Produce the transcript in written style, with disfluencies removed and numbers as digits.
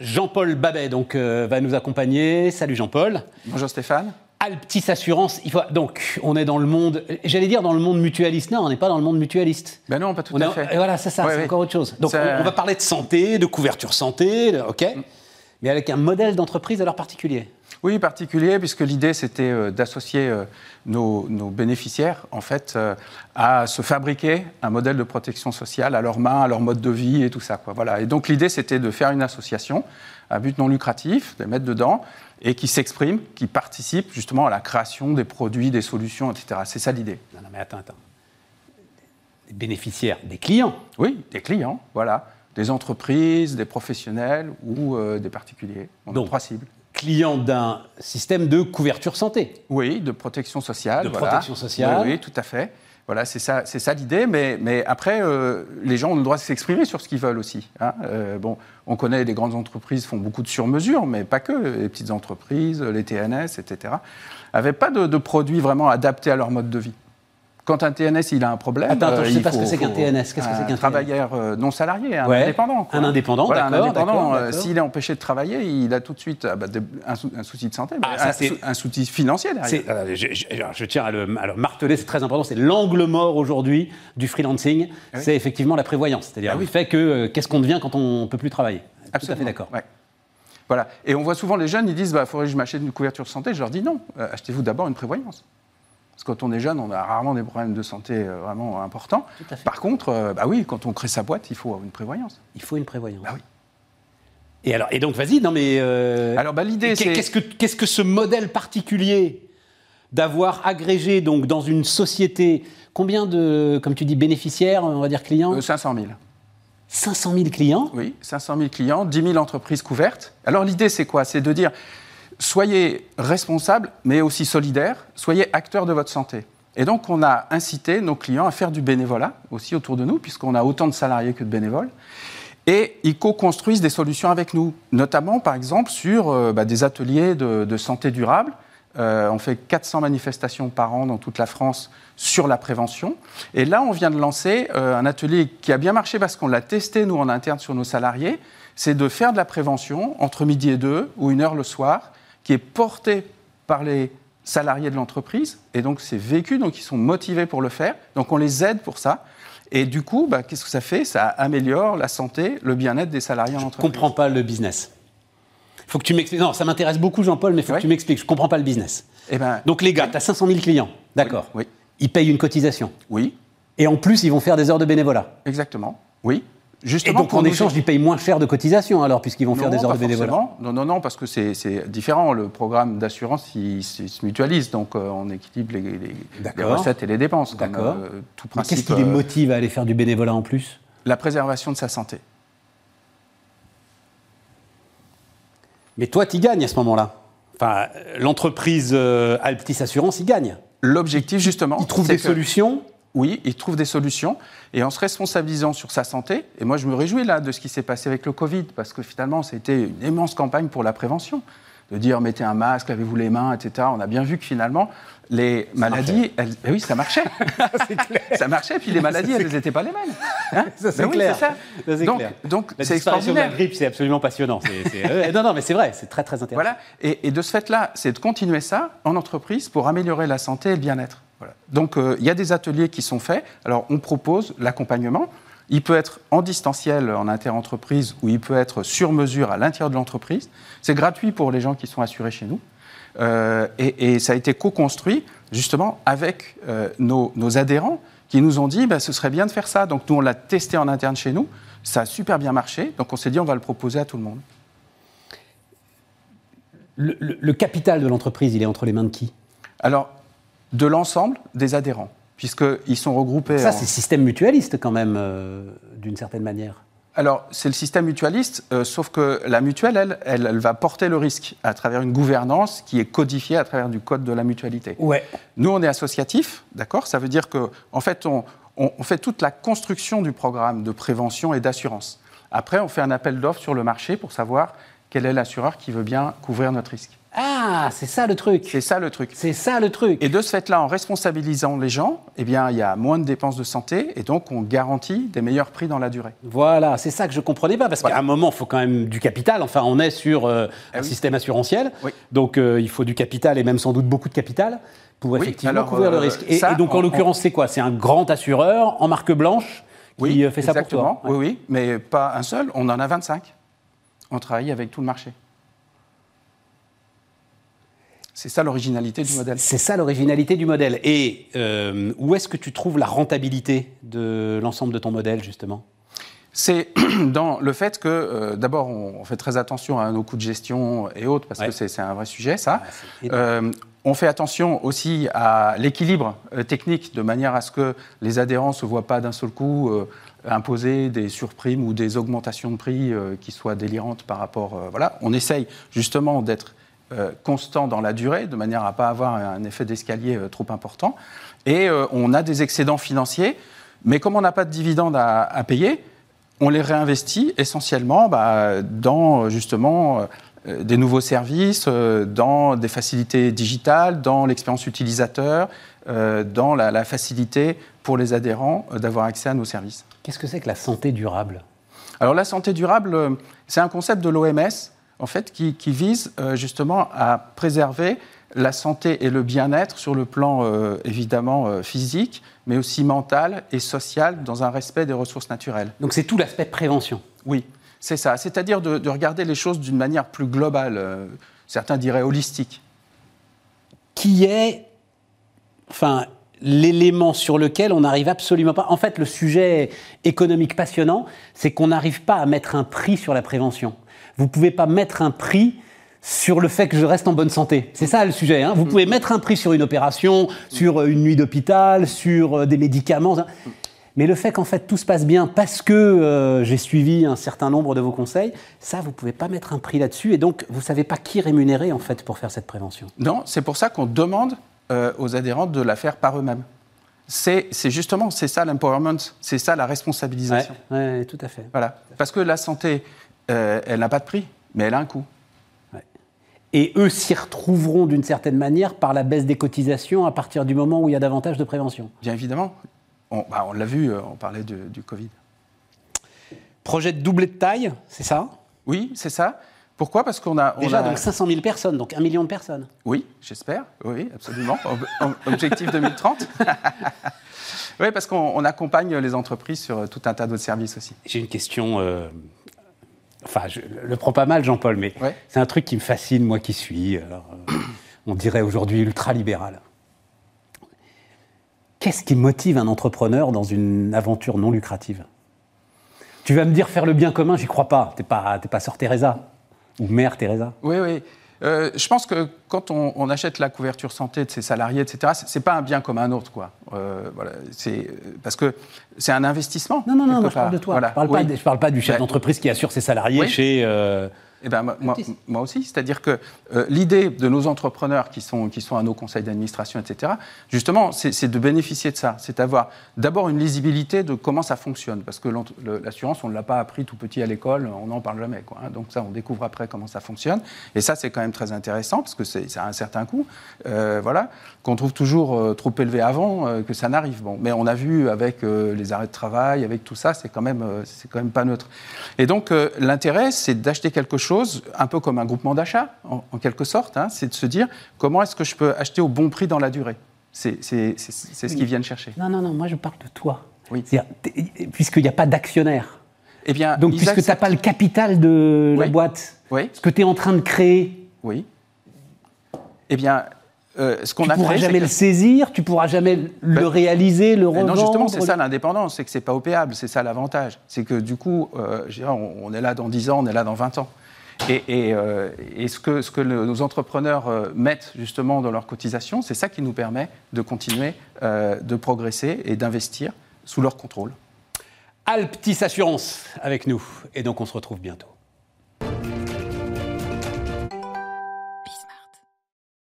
Jean-Paul Babey donc, va nous accompagner. Salut Jean-Paul. Bonjour Stéphane. Alptis Assurance, donc on est dans le monde, j'allais dire dans le monde mutualiste, non, on n'est pas dans le monde mutualiste. Ben non, pas tout à fait. Voilà, c'est ça, ouais, c'est encore autre chose. Donc on va parler de santé, de couverture santé, ok, mais avec un modèle d'entreprise alors particulier. Oui, particulier, puisque l'idée c'était d'associer nos bénéficiaires en fait à se fabriquer un modèle de protection sociale à leurs mains, à leur mode de vie et tout ça, quoi. Voilà. Et donc l'idée c'était de faire une association à but non lucratif, de les mettre dedans et qui s'exprime, qui participe justement à la création des produits, des solutions, etc. C'est ça l'idée. Non, non, mais attends. Des bénéficiaires, des clients. Oui, des clients, voilà. Des entreprises, des professionnels ou des particuliers. On a trois cibles. Client d'un système de couverture santé. Oui, de protection sociale. De protection sociale. Oui, oui, tout à fait. Voilà, c'est ça l'idée, mais après, les gens ont le droit de s'exprimer sur ce qu'ils veulent aussi, hein. Bon, on connaît, les grandes entreprises font beaucoup de sur-mesure, mais pas que, les petites entreprises, les TNS, etc., n'avaient pas de produits vraiment adaptés à leur mode de vie. Quand un TNS, il a un problème... Attends, je ne sais pas ce que c'est qu'un TNS. Qu'est-ce que c'est qu'un TNS ? Un travailleur non salarié, un indépendant, quoi. Un indépendant, voilà, d'accord. S'il est empêché de travailler, il a tout de suite un souci de santé, un souci financier derrière. Je tiens à le marteler, c'est très important, c'est l'angle mort aujourd'hui du freelancing, c'est effectivement la prévoyance. C'est-à-dire le fait que qu'est-ce qu'on devient quand on ne peut plus travailler. Absolument. Tout à fait d'accord. Ouais. Voilà. Et on voit souvent les jeunes, ils disent « il faudrait que je m'achète une couverture santé ». Je leur dis non, achetez-vous d'abord une prévoyance. Parce que quand on est jeune, on a rarement des problèmes de santé vraiment importants. Par contre, bah oui, quand on crée sa boîte, il faut une prévoyance. Il faut une prévoyance. Bah oui. Et alors, et donc vas-y, non mais. Alors, bah, l'idée, c'est qu'est-ce que ce modèle particulier d'avoir agrégé donc dans une société combien de, comme tu dis, bénéficiaires, on va dire clients. 500 000. 500 000 clients. Oui, 500 000 clients, 10 000 entreprises couvertes. Alors l'idée, c'est quoi? C'est de dire. Soyez responsables, mais aussi solidaires, soyez acteurs de votre santé. Et donc, on a incité nos clients à faire du bénévolat aussi autour de nous, puisqu'on a autant de salariés que de bénévoles. Et ils co-construisent des solutions avec nous, notamment, par exemple, sur des ateliers de santé durable. On fait 400 manifestations par an dans toute la France sur la prévention. Et là, on vient de lancer un atelier qui a bien marché parce qu'on l'a testé, nous, en interne, sur nos salariés. C'est de faire de la prévention entre midi et 2 ou 1 heure le soir, qui est porté par les salariés de l'entreprise, et donc c'est vécu, donc ils sont motivés pour le faire, donc on les aide pour ça, et du coup, bah, qu'est-ce que ça fait? Ça améliore la santé, le bien-être des salariés en entreprise. Je ne comprends pas le business. Faut que tu m'expliques. Non, ça m'intéresse beaucoup, Jean-Paul, mais il faut que tu m'expliques, je ne comprends pas le business. Eh ben, donc les gars, tu as 500 000 clients, d'accord, ils payent une cotisation. Oui. Et en plus, ils vont faire des heures de bénévolat. Exactement, oui. Justement, et donc, en échange, ils payent moins cher de cotisation, alors, puisqu'ils vont faire des heures de bénévolat. Non, non, non, parce que c'est différent. Le programme d'assurance, il se mutualise. Donc, on équilibre les recettes et les dépenses. D'accord. Tout principe. Qu'est-ce qui les motive à aller faire du bénévolat en plus? La préservation de sa santé. Mais toi, tu y gagnes à ce moment-là. Enfin, l'entreprise Alptis Assurance, y gagne. L'objectif, justement. Ils trouvent des solutions. Oui, il trouve des solutions, et en se responsabilisant sur sa santé, et moi je me réjouis là de ce qui s'est passé avec le Covid, parce que finalement c'était une immense campagne pour la prévention, de dire mettez un masque, lavez-vous les mains, etc. On a bien vu que finalement les maladies, oui ça marchait, c'est clair. Ça marchait, puis les maladies elles n'étaient pas les mêmes. Hein, ça c'est clair. Oui, c'est ça. Ça, donc la disparition de la grippe c'est absolument passionnant. Non non mais c'est vrai, c'est très très intéressant. Voilà, et de ce fait là, c'est de continuer ça en entreprise pour améliorer la santé et le bien-être. Voilà. Donc, il y a des ateliers qui sont faits. Alors, on propose l'accompagnement. Il peut être en distanciel, en inter-entreprise, ou il peut être sur mesure à l'intérieur de l'entreprise. C'est gratuit pour les gens qui sont assurés chez nous. Et ça a été co-construit, justement, avec nos adhérents qui nous ont dit « ce serait bien de faire ça ». Donc, nous, on l'a testé en interne chez nous. Ça a super bien marché. Donc, on s'est dit « on va le proposer à tout le monde ». Le capital de l'entreprise, il est entre les mains de qui? Alors, de l'ensemble des adhérents, puisqu'ils sont regroupés... Ça, c'est le système mutualiste quand même, d'une certaine manière. Alors, c'est le système mutualiste, sauf que la mutuelle, elle va porter le risque à travers une gouvernance qui est codifiée à travers du code de la mutualité. Ouais. Nous, on est associatif, d'accord? Ça veut dire qu'en fait, on fait toute la construction du programme de prévention et d'assurance. Après, on fait un appel d'offres sur le marché pour savoir quel est l'assureur qui veut bien couvrir notre risque. Ah, c'est ça le truc. C'est ça le truc. C'est ça le truc. Et de ce fait-là, en responsabilisant les gens, eh bien, il y a moins de dépenses de santé et donc on garantit des meilleurs prix dans la durée. Voilà, c'est ça que je ne comprenais pas parce qu'à un moment, il faut quand même du capital. Enfin, on est sur un système assurantiel. Oui. Donc, il faut du capital et même sans doute beaucoup de capital pour effectivement couvrir le risque. Et donc, en l'occurrence, c'est quoi? C'est un grand assureur en marque blanche qui fait ça pour toi. Oui, oui, mais pas un seul. On en a 25. On travaille avec tout le marché. C'est ça l'originalité du modèle. C'est ça l'originalité du modèle. Et où est-ce que tu trouves la rentabilité de l'ensemble de ton modèle, justement? C'est dans le fait que, d'abord, on fait très attention à nos coûts de gestion et autres, parce que c'est un vrai sujet, ça. Ouais, on fait attention aussi à l'équilibre technique, de manière à ce que les adhérents ne se voient pas d'un seul coup imposer des surprimes ou des augmentations de prix qui soient délirantes par rapport... voilà. On essaye justement d'être... constant dans la durée, de manière à ne pas avoir un effet d'escalier trop important. Et on a des excédents financiers, mais comme on n'a pas de dividendes à payer, on les réinvestit essentiellement dans, justement, des nouveaux services, dans des facilités digitales, dans l'expérience utilisateur, dans la facilité pour les adhérents d'avoir accès à nos services. Qu'est-ce que c'est que la santé durable? Alors la santé durable, c'est un concept de l'OMS, en fait, qui vise justement à préserver la santé et le bien-être sur le plan évidemment physique, mais aussi mental et social, dans un respect des ressources naturelles. Donc c'est tout l'aspect prévention. Oui, c'est ça. C'est-à-dire de regarder les choses d'une manière plus globale, certains diraient holistique. Qui est, enfin, l'élément sur lequel on n'arrive absolument pas. En fait, le sujet économique passionnant, c'est qu'on n'arrive pas à mettre un prix sur la prévention. Vous ne pouvez pas mettre un prix sur le fait que je reste en bonne santé. C'est ça le sujet. Hein. Vous pouvez mettre un prix sur une opération, sur une nuit d'hôpital, sur des médicaments. Hein. Mais le fait qu'en fait tout se passe bien parce que j'ai suivi un certain nombre de vos conseils, ça, vous ne pouvez pas mettre un prix là-dessus. Et donc, vous ne savez pas qui rémunérer en fait pour faire cette prévention. Non, c'est pour ça qu'on demande aux adhérents de la faire par eux-mêmes. C'est justement, c'est ça l'empowerment, c'est ça la responsabilisation. Oui, ouais, tout à fait. Voilà. Parce que la santé... elle n'a pas de prix, mais elle a un coût. Ouais. Et eux s'y retrouveront d'une certaine manière par la baisse des cotisations à partir du moment où il y a davantage de prévention. Bien évidemment. On l'a vu, on parlait du Covid. Projet de doubler de taille, c'est ça? Oui, c'est ça. Pourquoi? Parce qu'on a... donc 500 000 personnes, donc 1 million de personnes. Oui, j'espère. Oui, absolument. Objectif 2030. Oui, parce qu'on accompagne les entreprises sur tout un tas d'autres services aussi. J'ai une question... Enfin, je le prends pas mal, Jean-Paul, mais c'est un truc qui me fascine, moi qui suis, on dirait aujourd'hui ultra-libéral. Qu'est-ce qui motive un entrepreneur dans une aventure non lucrative? Tu vas me dire faire le bien commun, j'y crois pas. T'es pas sœur Teresa ou mère Teresa. Oui, oui. Je pense que quand on achète la couverture santé de ses salariés, etc., c'est pas un bien comme un autre, quoi. Voilà, c'est parce que c'est un investissement. Non, moi, je parle de toi. Voilà. Je parle pas du chef d'entreprise qui assure ses salariés chez. Eh ben, moi aussi. C'est-à-dire que l'idée de nos entrepreneurs qui sont à nos conseils d'administration, etc., justement, c'est de bénéficier de ça. C'est d'avoir d'abord une lisibilité de comment ça fonctionne. Parce que l'assurance, on ne l'a pas appris tout petit à l'école, on n'en parle jamais, quoi, hein. Donc ça, on découvre après comment ça fonctionne. Et ça, c'est quand même très intéressant, parce que ça a un certain coût, voilà, qu'on trouve toujours trop élevé avant que ça n'arrive. Bon, mais on a vu avec les arrêts de travail, avec tout ça, c'est quand même pas neutre. Et donc, l'intérêt, c'est d'acheter quelque chose, un peu comme un groupement d'achat, en quelque sorte, hein, c'est de se dire comment est-ce que je peux acheter au bon prix dans la durée. C'est ce qu'ils viennent chercher. Non, moi je parle de toi. Oui. Puisqu'il n'y a pas d'actionnaire. Eh bien, donc puisque tu n'as pas le capital de la boîte, ce que tu es en train de créer, eh bien, ce qu'on a créé, tu ne pourras jamais le saisir, tu ne pourras jamais le réaliser, le revendre. Non, justement, c'est ça l'indépendance, c'est que ce n'est pas opéable, c'est ça l'avantage. C'est que du coup, on est là dans 10 ans, on est là dans 20 ans. Et ce que nos entrepreneurs mettent justement dans leurs cotisations, c'est ça qui nous permet de continuer de progresser et d'investir sous leur contrôle. Alptis Assurance avec nous. Et donc on se retrouve bientôt.